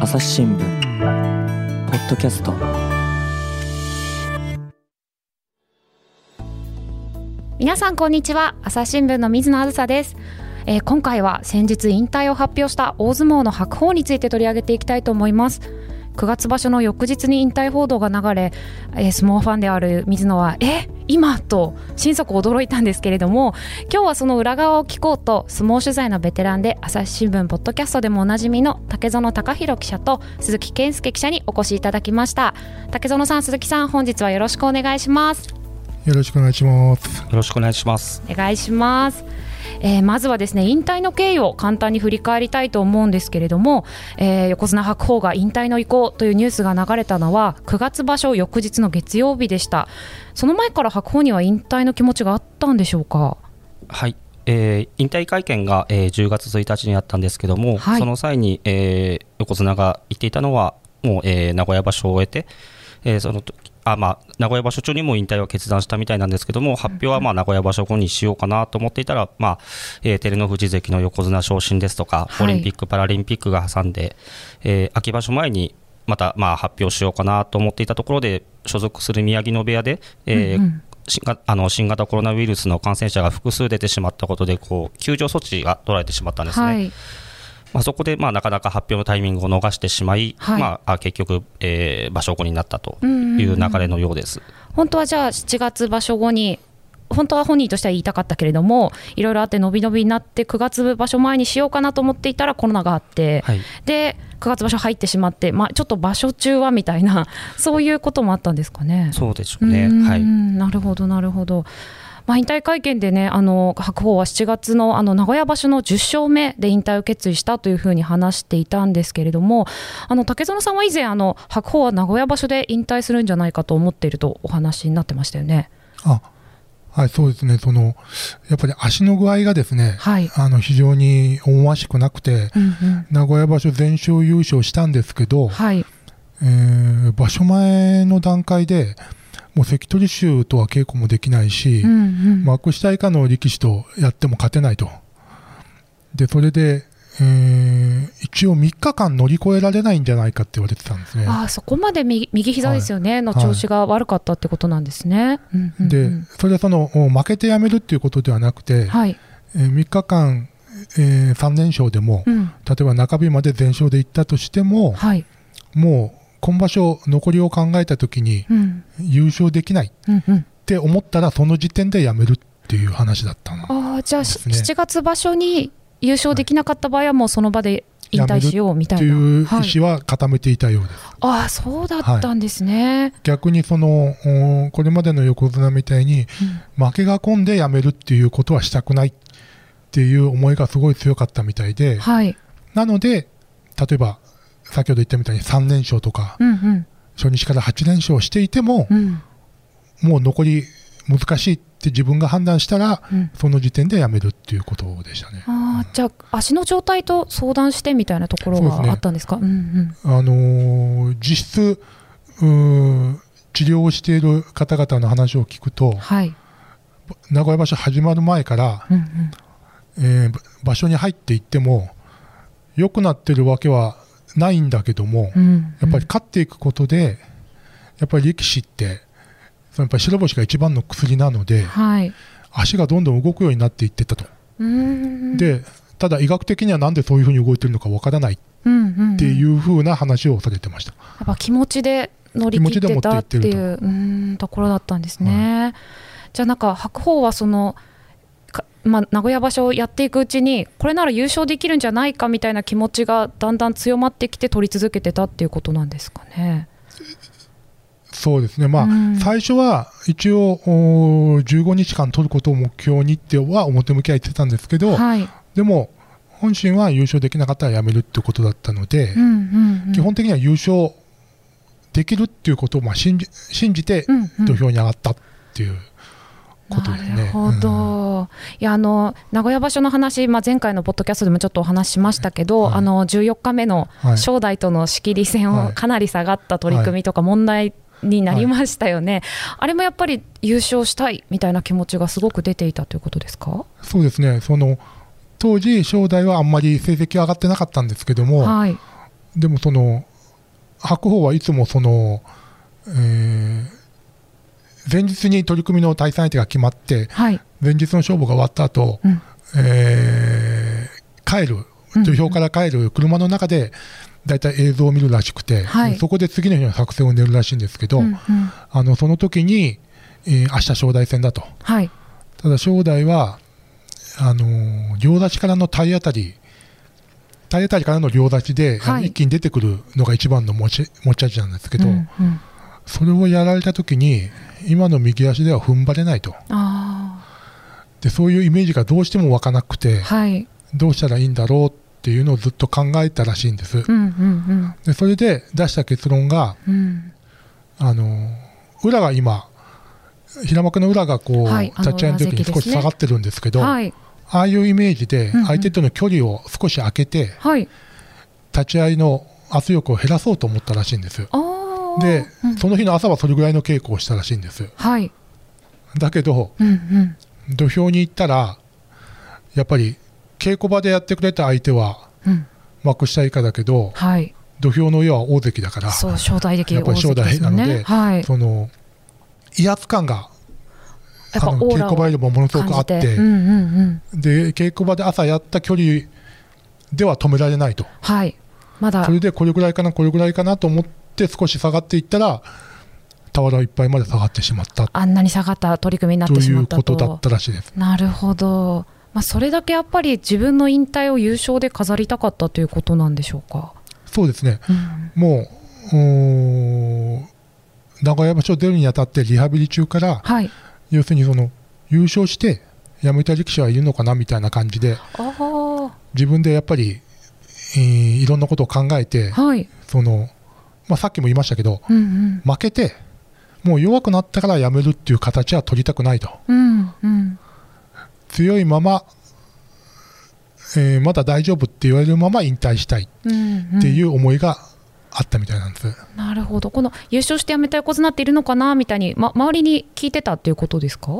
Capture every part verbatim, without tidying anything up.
朝日新聞ポッドキャスト。皆さんこんにちは。朝日新聞の水野あずさです。えー、今回は先日引退を発表した大相撲の白鵬について取り上げていきたいと思います。くがつ場所の翌日に引退報道が流れ、えー、相撲ファンである水野はえ今と心底驚いたんですけれども、今日はその裏側を聞こうと相撲取材のベテランで朝日新聞ポッドキャストでもおなじみの竹園貴弘記者と鈴木健介記者にお越しいただきました。竹園さん、鈴木さん、本日はよろしくお願いします。よろしくお願いします。よろしくお願いします。お願いします。えー、まずはですね、引退の経緯を簡単に振り返りたいと思うんですけれども、えー、横綱白鵬が引退の意向というニュースが流れたのはくがつ場所翌日の月曜日でした。その前から白鵬には引退の気持ちがあったんでしょうか。はい、えー、引退会見が、えー、じゅうがつついたちにあったんですけども、はい、その際に、えー、横綱が言っていたのはもう、えー、名古屋場所を終えて、えー、その時あまあ、名古屋場所中にも引退は決断したみたいなんですけども、発表はまあ名古屋場所後にしようかなと思っていたら、まあえー、照ノ富士関の横綱昇進ですとか、はい、オリンピックパラリンピックが挟んで、えー、秋場所前にまたまあ発表しようかなと思っていたところで、所属する宮城野部屋で、えーうんうん、あの新型コロナウイルスの感染者が複数出てしまったことで、こう休場措置が取られてしまったんですね。はい、まあ、そこでまあなかなか発表のタイミングを逃してしまい、はい、まあ、結局、えー、場所後になったという流れのようです。うんうんうん、本当はじゃあしちがつ場所後に本当は本人としては言いたかったけれども、いろいろあって伸び伸びになってくがつ場所前にしようかなと思っていたらコロナがあって、はい、でくがつ場所入ってしまって、まあ、ちょっと場所中はみたいな、そういうこともあったんですかね。そうでしょうね。うん、はい、なるほどなるほど。まあ、引退会見でね、あの白鵬はしちがつ の, あの名古屋場所のじゅっしょうめで引退を決意したというふうに話していたんですけれども、あの竹園さんは以前、あの白鵬は名古屋場所で引退するんじゃないかと思っているとお話になってましたよね。あ、はい、そうですね。そのやっぱり足の具合がですね、はい、あの非常に思わしくなくて、うんうん、名古屋場所全勝優勝したんですけど、はい、えー、場所前の段階でもう関取衆とは稽古もできないし、うんうん、幕下以下の力士とやっても勝てないと。でそれで、えー、一応みっかかん乗り越えられないんじゃないかって言われてたんですね。あ、そこまで 右, 右膝ですよね、はい、の調子が悪かったってことなんですね。はい、でそれはその負けてやめるっていうことではなくて、はい、えー、みっかかん、えー、さんれんしょうでも、うん、例えば中日まで全勝でいったとしても、はい、もう今場所残りを考えたときに優勝できないって思ったら、その時点でやめるっていう話だったんですね。あ、じゃあしちがつ場所に優勝できなかった場合はもうその場で引退しようみたいな、やめるっていう意思は固めていたようです。はい、あ、そうだったんですね。はい、逆にそのこれまでの横綱みたいに負けが込んでやめるっていうことはしたくないっていう思いがすごい強かったみたいで、はい、なので例えば先ほど言ったみたいにさんれんしょうとか、うんうん、初日からはちれんしょうしていても、うん、もう残り難しいって自分が判断したら、うん、その時点でやめるっていうことでしたね。あ、うん、じゃあ足の状態と相談してみたいなところがあったんですか。そうですね。うんうん、あのー、実質うー治療をしている方々の話を聞くと、はい、名古屋場所始まる前から、うんうん、えー、場所に入っていっても良くなってるわけはないんだけども、うんうん、やっぱり勝っていくことで、やっぱり力士ってやっぱり白星が一番の薬なので、はい、足がどんどん動くようになっていってたと。うーん、でただ医学的にはなんでそういうふうに動いてるのかわからないっていうふうな話をされてました。うんうんうん、やっぱ気持ちで乗り切ってたっていう、うーん、ところだったんですね。うん、じゃあなんか白鵬はそのまあ、名古屋場所をやっていくうちにこれなら優勝できるんじゃないかみたいな気持ちがだんだん強まってきて取り続けてたっていうことなんですかね。そうですね、まあ、うん、最初は一応じゅうごにちかん取ることを目標にっては表向きは言ってたんですけど、はい、でも本心は優勝できなかったらやめるってことだったので、うんうんうん、基本的には優勝できるっていうことをまあ 信じ、信じて土俵に上がったっていう、うんうんことですね。なるほど。うん、いやあの名古屋場所の話、まあ、前回のポッドキャストでもちょっとお話ししましたけど、はい、あのじゅうよっかめの正代との仕切り戦をかなり下がった取り組みとか問題になりましたよね。はいはい、あれもやっぱり優勝したいみたいな気持ちがすごく出ていたということですか。そうですね。その当時正代はあんまり成績は上がってなかったんですけども、はい、でもその白鵬はいつもその、えー、前日に取組の対戦相手が決まって、はい、前日の勝負が終わった後、うん、えー、帰る土俵から帰る車の中でだいたい映像を見るらしくて、はい、そこで次の日の作戦を練るらしいんですけど、うんうん、あのその時に、えー、明日正代戦だと、はい、ただ正代はあのー、両立ちからの体当たり体当たりからの両立ちで、はい、一気に出てくるのが一番の持ち、持ち味なんですけど、うんうん、それをやられた時に今の右足では踏ん張れないと、あー、でそういうイメージがどうしても湧かなくて、はい、どうしたらいいんだろうっていうのをずっと考えたらしいんです、うんうんうん、でそれで出した結論が、うん、あのー、宇良が今平幕の宇良がこう、はい、立ち合いの時に少し下がってるんですけど、ああいうイメージで相手との距離を少し空けて、うんうん、立ち合いの圧力を減らそうと思ったらしいんです。で、うん、その日の朝はそれぐらいの稽古をしたらしいんです。はい、だけど、うんうん、土俵に行ったらやっぱり稽古場でやってくれた相手は幕下以下だけど、うん、はい、土俵の上は大関だから、そう、正代的大関ですよね。やっぱり正代なので、はい、その威圧感があの稽古場よりもものすごくあって、うんうんうん、で稽古場で朝やった距離では止められないと、はい、まだそれでこれぐらいかなこれぐらいかなと思って少し下がっていったら俵いっぱいまで下がってしまった、あんなに下がった取り組みになってしまった と, ということだったらしいです。なるほど、まあ、それだけやっぱり自分の引退を優勝で飾りたかったということなんでしょうか。そうですね、うん、もう名古屋場所出るにあたってリハビリ中から、はい、要するにその優勝して辞めた力士はいるのかなみたいな感じで、自分でやっぱり、えー、いろんなことを考えて、はい、そのまあ、さっきも言いましたけど、うんうん、負けてもう弱くなったから辞めるっていう形は取りたくないと、うんうん、強いまま、えー、まだ大丈夫って言われるまま引退したいっていう思いが、うんうん、あったみたいなんです。なるほど、この優勝して辞めた横綱っているのかなみたいに、ま、周りに聞いてたっていうことですか。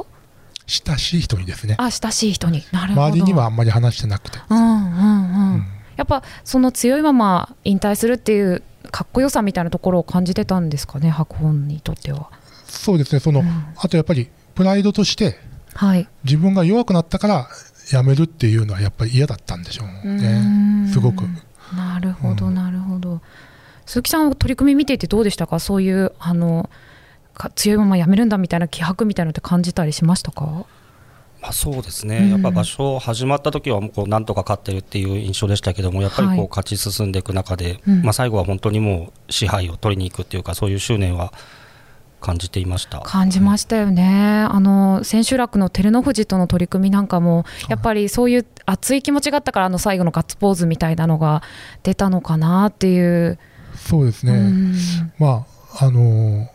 親しい人にですね。あ、親しい人に。なるほど。周りにはあんまり話してなくて、うんうんうんうん、やっぱその強いまま引退するっていうかっこよさみたいなところを感じてたんですかね、白鵬にとっては。そうですね、その、うん、あとやっぱりプライドとして、はい、自分が弱くなったから辞めるっていうのはやっぱり嫌だったんでしょうね、すごく。なるほどなるほど、うん、鈴木さんは取り組み見ていてどうでしたか。そういうあの強いままやめるんだみたいな気迫みたいなのって感じたりしましたか。まあ、そうですね、うん、やっぱ場所始まった時はもうこうなんとか勝ってるっていう印象でしたけども、やっぱりこう勝ち進んでいく中で、はい、うん、まあ、最後は本当にもう支配を取りに行くっていうか、そういう執念は感じていました。感じましたよね、うん、あの千秋楽の照ノ富士との取り組みなんかもやっぱりそういう熱い気持ちがあったから、あの最後のガッツポーズみたいなのが出たのかなっていう。そうですね、うん、まああのー、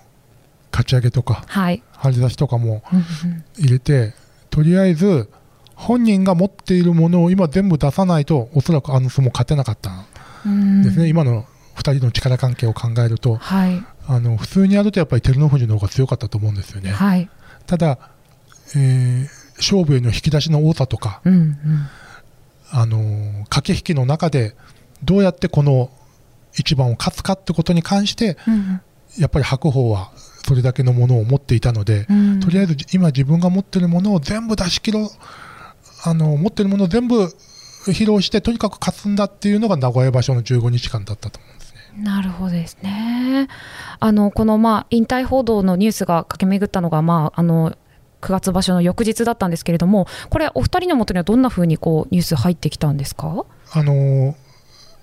かち上げとか、はい、張り出しとかも入れて、うんうん、とりあえず本人が持っているものを今全部出さないとおそらくあの相撲勝てなかったんですね、うん、今のふたりの力関係を考えると、はい、あの普通にやるとやっぱり照ノ富士の方が強かったと思うんですよね、はい、ただ、えー、勝負への引き出しの多さとか、うんうん、あのー、駆け引きの中でどうやってこの一番を勝つかってことに関して、うん、やっぱり白鵬はそれだけのものを持っていたので、うん、とりあえず今自分が持っているものを全部出し切ろう、あの持っているものを全部披露してとにかく勝つんだっていうのが名古屋場所のじゅうごにちかんだったと思うんですね。なるほどですね。あのこの、まあ、引退報道のニュースが駆け巡ったのが、まあ、あのくがつ場所の翌日だったんですけれども、これお二人の元にはどんなふうにこうニュース入ってきたんですか。あの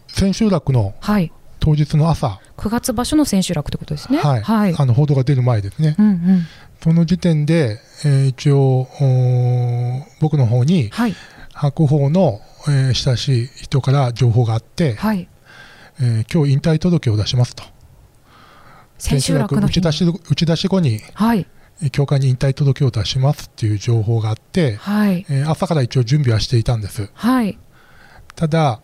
千秋楽の、はい、当日の朝、くがつ場所の千秋楽ということですね、はいはい、あの報道が出る前ですね、うんうん、その時点で、えー、一応僕の方に、はい、白鵬の、えー、親しい人から情報があって、はい、えー、今日引退届を出しますと、千秋楽打ち出し、打ち出し後に、はい、協会に引退届を出しますっていう情報があって、はい、えー、朝から一応準備はしていたんです、はい、ただ、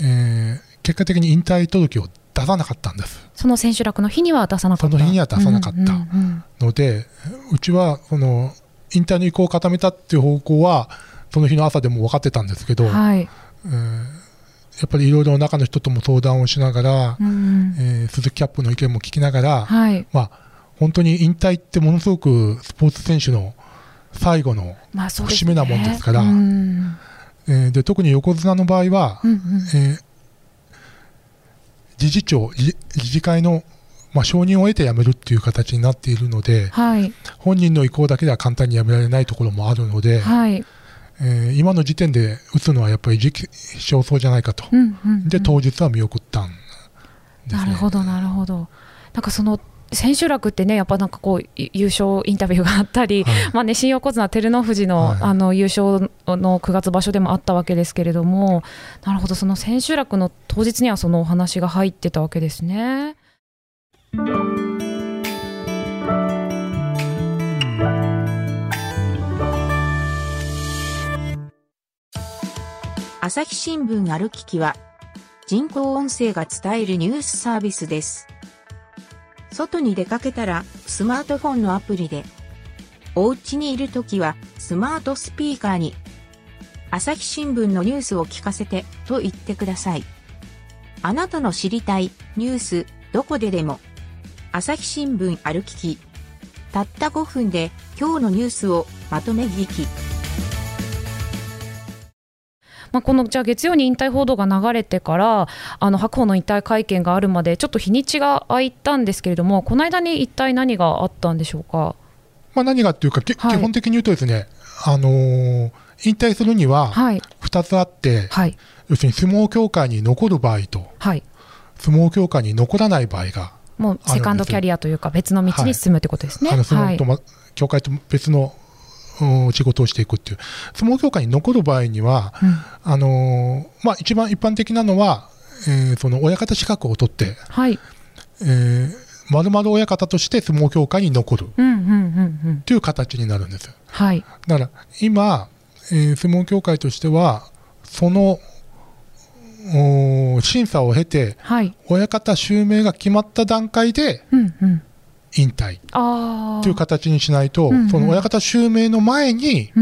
えー結果的に引退届を出さなかったんです。その千秋楽の日には出さなかったその日には出さなかったので、うんうんうん、うちはその引退の意向を固めたっていう方向はその日の朝でも分かってたんですけど、はい、えー、やっぱりいろいろ中の人とも相談をしながら、うん、えー、鈴木キャップの意見も聞きながら、はい、まあ、本当に引退ってものすごくスポーツ選手の最後の節目なもんですから、まあ、そうですね。うん、えー、で特に横綱の場合は、うんうん、えー、理事長、理事会の、まあ、承認を得て辞めるっていう形になっているので、はい、本人の意向だけでは簡単に辞められないところもあるので、はい、えー、今の時点で打つのはやっぱり時期尚早じゃないかと、うんうんうん、で当日は見送ったんですね。なるほどなるほど。なんかその千秋楽ってね、やっぱなんかこう優勝インタビューがあったり、はい、まあね、新横綱照ノ富士 の,、はい、あの優勝のくがつ場所でもあったわけですけれども、なるほど、その千秋楽の当日にはそのお話が入ってたわけですね。朝日新聞ある聞きは人工音声が伝えるニュースサービスです。外に出かけたらスマートフォンのアプリで、お家にいるときはスマートスピーカーに朝日新聞のニュースを聞かせてと言ってください。あなたの知りたいニュース、どこででも。朝日新聞ある聞き。たったごふんで今日のニュースをまとめ聞き。まあ、このじゃあ月曜に引退報道が流れてからあの白鵬の引退会見があるまでちょっと日にちが空いたんですけれども、この間に一体何があったんでしょうか。まあ、何がというか、はい、基本的に言うとですね、あのー、引退するにはふたつあって、はい、要するに相撲協会に残る場合と、はい、相撲協会に残らない場合がもうセカンドキャリアというか別の道に進むということですね。はい、あのそのと、ま、協会と別の仕事をしていくっていう。相撲協会に残る場合には、うん、あのーまあ、一番一般的なのは、えー、その親方資格を取って、はい、えー、丸々親方として相撲協会に残る、うんうんうんうん、という形になるんです、はい、だから今、えー、相撲協会としてはその審査を経て、はい、親方襲名が決まった段階で、うんうん、引退という形にしないと、うんうん、その親方襲名の前に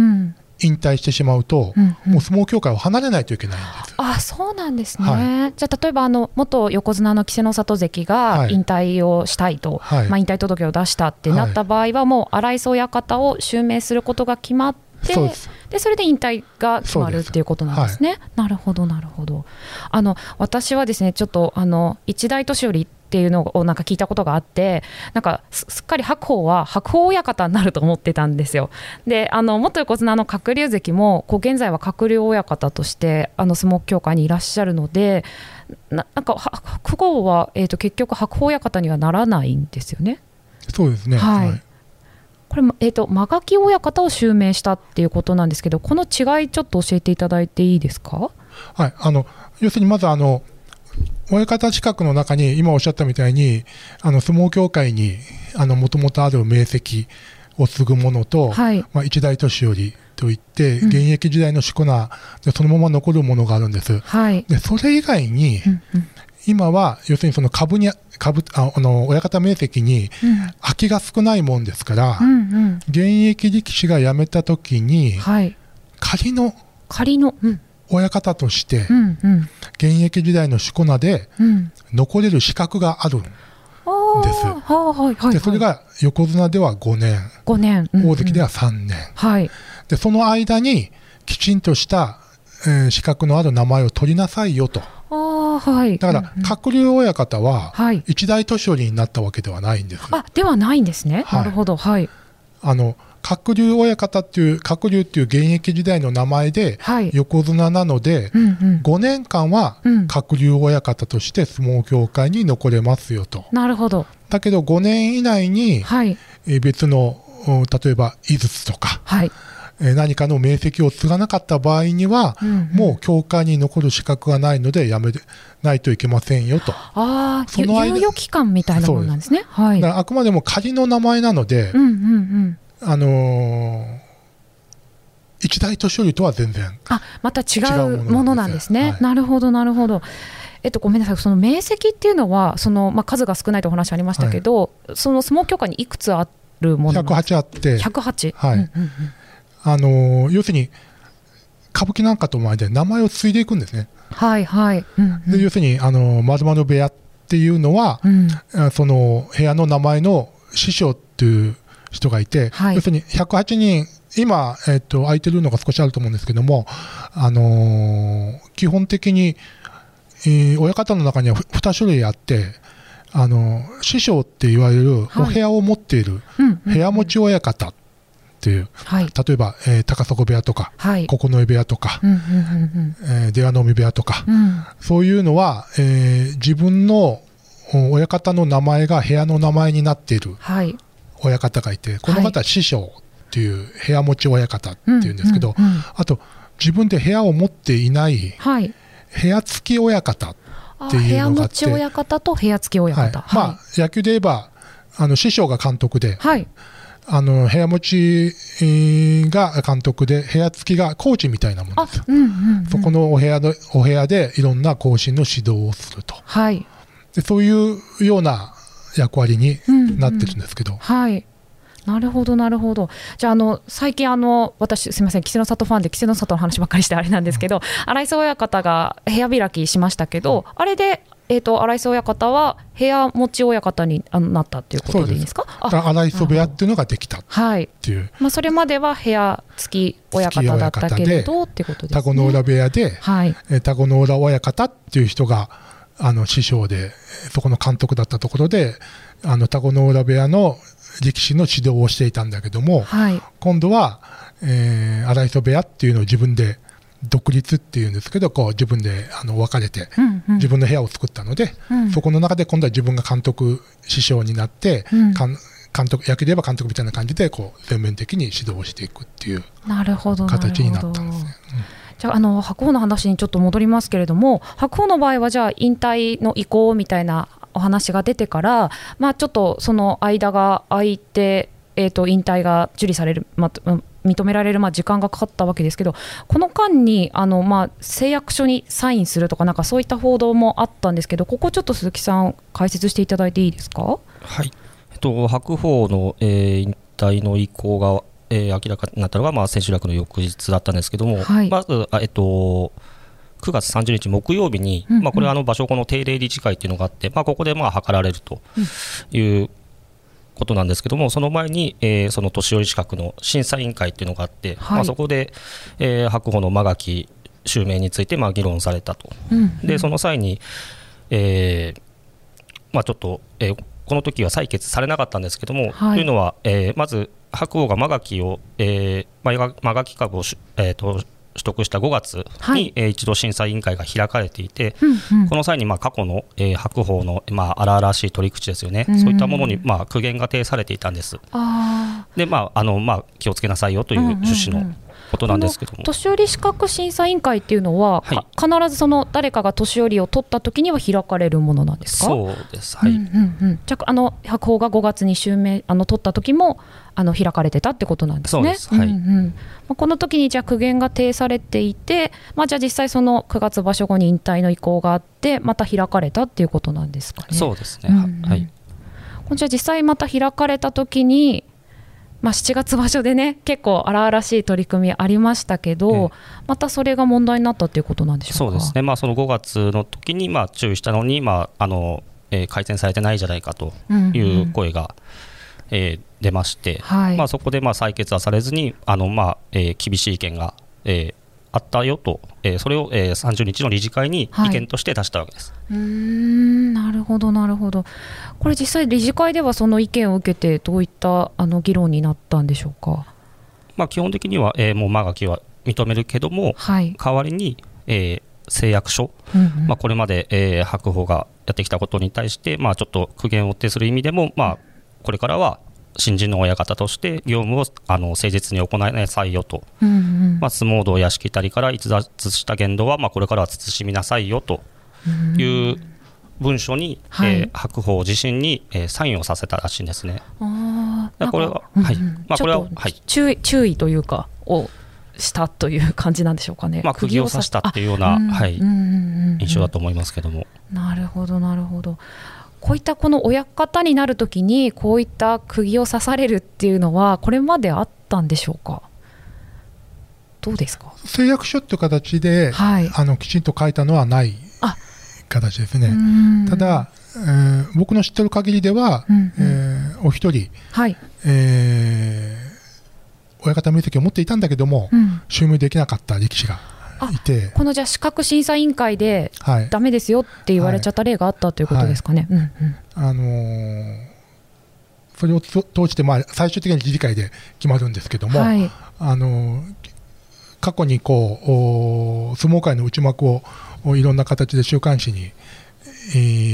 引退してしまうと、うんうん、もう相撲協会を離れないといけないんです。あ、そうなんですね、はい、じゃあ例えばあの元横綱の稀勢の里関が引退をしたいと、はい、まあ、引退届を出したってなった場合は、はい、もう荒磯親方を襲名することが決まってで, そうです。でそれで引退が決まるっていうことなんですね。はい、なるほどなるほど。あの私はですね、ちょっとあの一大年寄りっていうのをなんか聞いたことがあって、なんか す, すっかり白鵬は白鵬親方になると思ってたんですよ。であの元横綱の鶴竜関もこう現在は鶴竜親方としてあの相撲協会にいらっしゃるので な, なんか白鵬は、えー、と結局白鵬親方にはならないんですよね。そうですね、はい、はい、これ、えーと、間垣親方を襲名したっていうことなんですけど、この違いちょっと教えていただいていいですか。はい、あの要するにまずあの親方資格の中に今おっしゃったみたいにあの相撲協会にもともとある名跡を継ぐものと、はい、まあ、一大年寄りといって、うん、現役時代のしこ名でそのまま残るものがあるんです、はい、でそれ以外に、うんうん、今は要するにその株に株あの親方名跡に空きが少ないもんですから、うんうん、現役力士が辞めた時に、はい、仮の仮の親方として、うんうん、現役時代のしこ名で残れる資格があるんです、うん、でそれが横綱ではごねん、ごねん、うんうん、大関ではさんねん、はい、でその間にきちんとした、えー、資格のある名前を取りなさいよと。あ、はい、だから鶴竜親方は一大年寄りになったわけではないんです、はい、あ、ではないんですね、はい、なるほど、はい、あの鶴竜親方っていう鶴竜っていう現役時代の名前で横綱なので、はい、うんうん、ごねんかんは鶴竜親方として相撲協会に残れますよと、うん、なるほど。だけどごねん以内に別の、はい、例えば井筒とか、はい、何かの名跡を継がなかった場合には、うんうん、もう協会に残る資格がないのでやめないといけませんよと。あ、その猶予期間みたいなものなんですね。です、はい、だからあくまでも仮の名前なので、うんうんうん、あのー、一大年寄りとは全然あまた違うものなんですね、はい、なるほどなるほど。えっと、ごめんなさい、その名跡っていうのはその、まあ、数が少ないとお話ありましたけど、はい、その相撲協会にいくつあるものなんですか。ひゃくはちあってひゃくはち、はい、うんうんうん、あの要するに歌舞伎なんかとの間で名前を継いでいくんですね。はいはい。うんうん、で要するにあのまるまる部屋っていうのは、うん、その部屋の名前の師匠っていう人がいて、はい、要するにひゃくはちにん今、えー、と空いてるのが少しあると思うんですけども、あのー、基本的に、えー、親方の中にはに種類あって、あの師匠っていわゆるお部屋を持っている部屋持ち親方っていう、はい、例えば、えー、高砂部屋とか、はい、九重部屋とか出羽海部屋とか、うん、そういうのは、えー、自分の親方の名前が部屋の名前になっている親方がいて、はい、この方は師匠っていう部屋持ち親方っていうんですけど、あと自分で部屋を持っていない部屋付き親方ってっていうのがあって、部屋持ち親方と部屋付き親方、はい、まあ、はい、野球で言えばあの師匠が監督で、はい、あの部屋持ちが監督で部屋付きがコーチみたいなものです。そこのお部屋のお部屋でいろんな後進の指導をすると、はい、でそういうような役割になってるんですけど、うんうん、はい、なるほどなるほど。じゃあ、あの最近あの私すみません、稀勢の里ファンで稀勢の里の話ばっかりしてあれなんですけど、うん、荒磯親方が部屋開きしましたけど、うん、あれで、えー、と荒磯親方は部屋持ち親方になったっていうことでいいですか。荒磯部屋っていうのができたっていう、はい、まあ、それまでは部屋付き親方だったけれどってことですね。田子の浦部屋で、はい、田子の浦親方っていう人があの師匠で、そこの監督だったところで、あの田子の浦部屋の力士の指導をしていたんだけども、はい、今度は、えー、荒磯部屋っていうのを自分で独立っていうんですけど、こう自分であの分かれて、うん、うん、自分の部屋を作ったので、うん、そこの中で今度は自分が監督師匠になって、うん、監督野球で言えば監督みたいな感じでこう全面的に指導をしていくっていう形になったんですね。じゃあ、あの白鵬の話にちょっと戻りますけれども、白鵬の場合はじゃあ引退の意向みたいなお話が出てから、まあ、ちょっとその間が空いて、えー、と引退が受理される、まあ、認められる、まあ、時間がかかったわけですけど、この間にあの、まあ、誓約書にサインするとか、なんかそういった報道もあったんですけど、ここちょっと鈴木さん解説していただいていいですか。はい、えっと、白鵬の、えー、引退の意向が、えー、明らかになったのが、まあ、千秋楽の翌日だったんですけども、はい、まずえっとくがつさんじゅうにち木曜日に、うんうん、まあ、これはあの場所後の定例理事会というのがあって、まあ、ここでまあ諮られるということなんですけども、その前に、えー、その年寄り資格の審査委員会というのがあって、はい、まあ、そこで、えー、白鵬の間垣襲名についてまあ議論されたと、うんうん、でその際に、えーまあ、ちょっと、えー、この時は採決されなかったんですけども、はい、というのは、えー、まず白鵬が間垣を、えー、間垣株を、えーと取得したごがつに、はい、えー、一度審査委員会が開かれていて、うんうん、この際にまあ過去の、えー、白鵬の、まあ、荒々しい取り口ですよね、うん、そういったものにまあ苦言が呈されていたんです。あで、まああのまあ、気をつけなさいよという趣旨のことなんですけども、うんうんうん、年寄り資格審査委員会っていうのは、はい、必ずその誰かが年寄りを取った時には開かれるものなんですか。そうです、はい、うんうんうん、じゃあ、あの白鵬がごがつに襲名あの取った時もあの開かれてたってことなんですね。この時にじゃあ苦言が呈されていて、まあ、じゃあ実際そのくがつ場所後に引退の意向があってまた開かれたっていうことなんですかね。そうですね、うん、はい、じゃあ実際また開かれた時に、まあ、しちがつ場所でね、結構荒々しい取り組みありましたけど、ええ、またそれが問題になったっていうことなんでしょうか。そうですね、まあ、そのごがつの時にまあ注意したのに、まああのえー、改善されてないじゃないかという声が、うんうん、えー、出まして、はい、まあ、そこでまあ採決はされずにあの、まあえー、厳しい意見が、えー、あったよと、えー、それを、えー、さんじゅうにちの理事会に意見として出したわけです。はい、うーん、なるほどなるほど。これ実際理事会ではその意見を受けてどういったあの議論になったんでしょうか。まあ、基本的には、えー、もう間垣は認めるけども、はい、代わりに、えー、誓約書、うんうん、まあ、これまで、えー、白鵬がやってきたことに対して、まあ、ちょっと苦言を呈する意味でも、まあ、これからは新人の親方として業務をあの誠実に行いなさいよと、うんうん、まあ、相撲道やしきたりから逸脱した言動は、まあ、これからは慎みなさいよという文書に、うん、えーはい、白鵬自身に、えー、サインをさせたらしいんですね。あ、これは注意というかをしたという感じなんでしょうかね。まあ、釘を刺したっていうような、うんはい、印象だと思いますけども。なるほどなるほど。こういったこの親方になるときにこういった釘を刺されるっていうのはこれまであったんでしょうか。どうですか？誓約書という形で、はい、あのきちんと書いたのはない形ですね。ただ、えー、僕の知ってる限りでは、うんうん、えー、お一人、はい、えー、親方名跡を持っていたんだけども、うん、襲名できなかった力士がいて、このじゃあ資格審査委員会でダメですよって言われちゃった例があったということですかね。それを通じて、まあ、最終的に理事会で決まるんですけども、はい、あの過去にこう相撲界の内幕をいろんな形で週刊誌に、え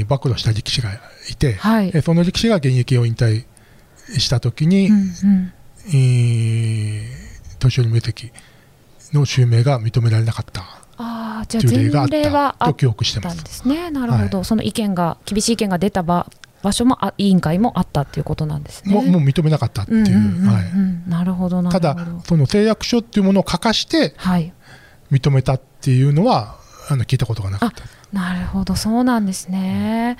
ー、暴露した力士がいて、はい、その力士が現役を引退したときに、うんうん、えー、年寄り名跡の襲名が認められなかったという例があったと記憶してます。あ、じゃあ前例はあったんですね。なるほど、はい、その意見が厳しい意見が出た場場所もあ委員会もあったということなんですね。もう認めなかったっていう。なるほどなるほど。ただその誓約書っていうものを書かして認めたっていうのは、はい、あの聞いたことがなかった。なるほど、そうなんですね。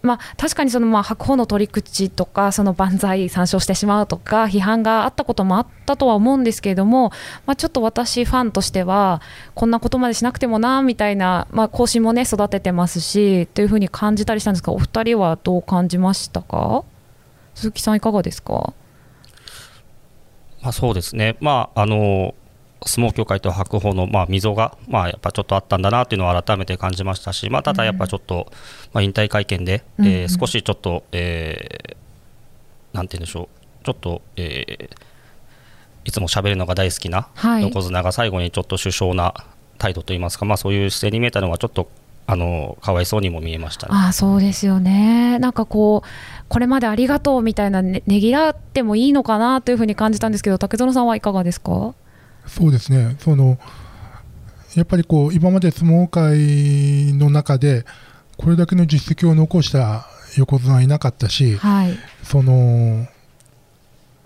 まあ、確かにその、まあ、白鵬の取り口とかその万歳参照してしまうとか批判があったこともあったとは思うんですけれども、まあ、ちょっと私ファンとしてはこんなことまでしなくてもなみたいな、まあ、後進もね育ててますしというふうに感じたりしたんですが、お二人はどう感じましたか？鈴木さんいかがですか？まあ、そうですね、まああの相撲協会と白鵬のまあ溝がまあやっぱちょっとあったんだなというのを改めて感じましたし、まあ、ただやっぱちょっとまあ引退会見でえ少しちょっとえなんて言うんでしょう、ちょっとえいつも喋るのが大好きな横綱が最後にちょっと殊勝な態度といいますか、まあそういう姿勢に見えたのがちょっとあのかわいそうにも見えましたね。ああ、そうですよね。なんかこうこれまでありがとうみたいな ね, ねぎらってもいいのかなというふうに感じたんですけど、竹園さんはいかがですか？そうですね、そのやっぱりこう今まで相撲界の中でこれだけの実績を残した横綱はいなかったし、はい、その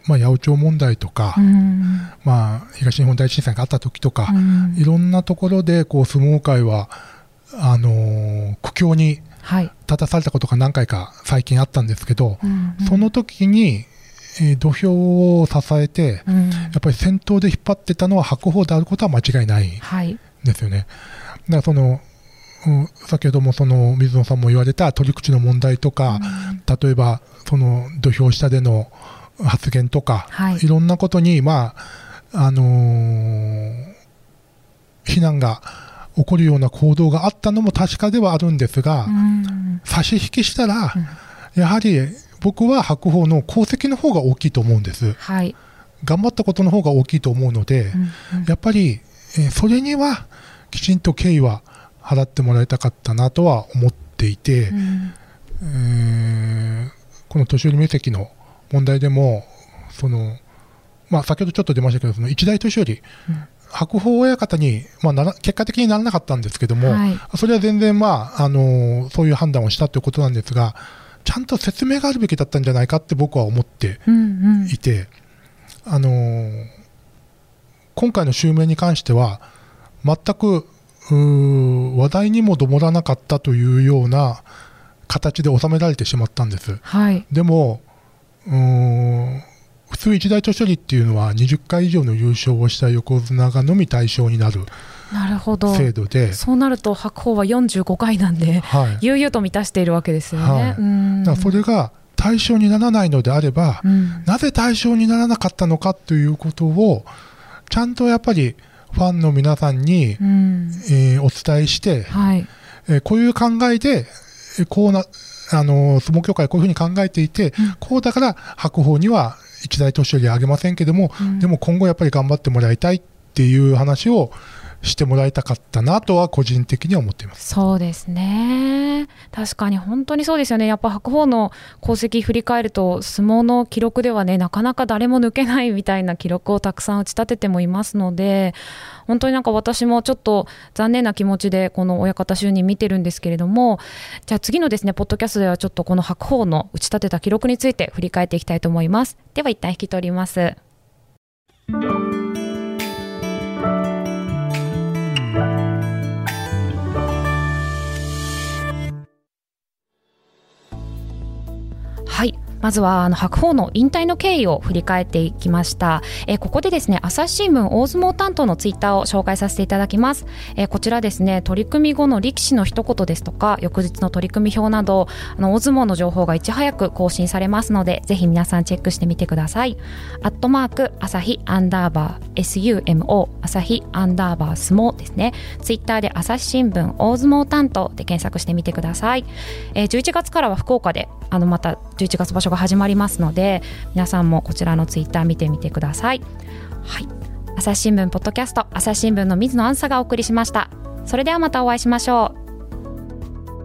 まあ、八百長問題とか、まあ、東日本大震災があった時とか、いろんなところでこう相撲界はあのー、苦境に立たされたことが何回か最近あったんですけど、うんうん、その時に土俵を支えて、うん、やっぱり先頭で引っ張ってたのは白鵬であることは間違いないんですよね。はい、だからその先ほどもその水野さんも言われた取り口の問題とか、うん、例えばその土俵下での発言とか、はい、いろんなことに、まああのー、非難が起こるような行動があったのも確かではあるんですが、うん、差し引きしたら、うん、やはり僕は白鵬の功績の方が大きいと思うんです。はい、頑張ったことの方が大きいと思うので、うんうん、やっぱり、えー、それにはきちんと敬意は払ってもらいたかったなとは思っていて、うん、えー、この年寄り名跡の問題でもその、まあ、先ほどちょっと出ましたけど、その一代年寄り、うん、白鵬親方に、まあ、なら結果的にならなかったんですけども、はい、それは全然、まああのー、そういう判断をしたということなんですが、ちゃんと説明があるべきだったんじゃないかって僕は思っていて、あのー、今回の襲名に関しては全く話題にもどもらなかったというような形で収められてしまったんです。はい、でもうーん、普通一大年寄りっていうのはにじゅっかい以上の優勝をした横綱がのみ対象になる。なるほど、制度でそうなると白鵬はよんじゅうごかいなんで、はい、悠々と満たしているわけですよね。はい、うん、だからそれが対象にならないのであれば、うん、なぜ対象にならなかったのかということをちゃんとやっぱりファンの皆さんに、うん、えー、お伝えして、はい、えー、こういう考えでこうな、あのー、相撲協会こういうふうに考えていて、うん、こうだから白鵬には一大年寄りあげませんけども、うん、でも今後やっぱり頑張ってもらいたいっていう話をしてもらいたかったなとは個人的には思っています。そうですね、確かに本当にそうですよね。やっぱ白鵬の功績振り返ると相撲の記録ではね、なかなか誰も抜けないみたいな記録をたくさん打ち立ててもいますので、本当になんか私もちょっと残念な気持ちでこの親方就任見てるんですけれども、じゃあ次のですねポッドキャストではちょっとこの白鵬の打ち立てた記録について振り返っていきたいと思います。では一旦引き取ります。まずはあの白鵬の引退の経緯を振り返っていきました、えー、ここでですね朝日新聞大相撲担当のツイッターを紹介させていただきます、えー、こちらですね取組後の力士の一言ですとか翌日の取組表などあの大相撲の情報がいち早く更新されますのでぜひ皆さんチェックしてみてください。アットマーク朝日アンダーバー エスユーエムオー 朝日アンダーバー相撲ですねツイッターで朝日新聞大相撲担当で検索してみてください、えー、じゅういちがつからは福岡であのまたじゅういちがつ場所が始まりますので皆さんもこちらのツイッター見てみてください、はい、朝日新聞ポッドキャスト朝日新聞の水野あんさがお送りしました。それではまたお会いしましょ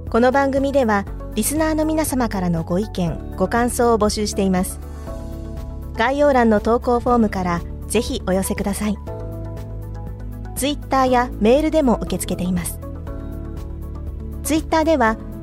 う。この番組ではリスナーの皆様からのご意見ご感想を募集しています。概要欄の投稿フォームからぜひお寄せください。ツイッターやメールでも受け付けています。ツイッターでは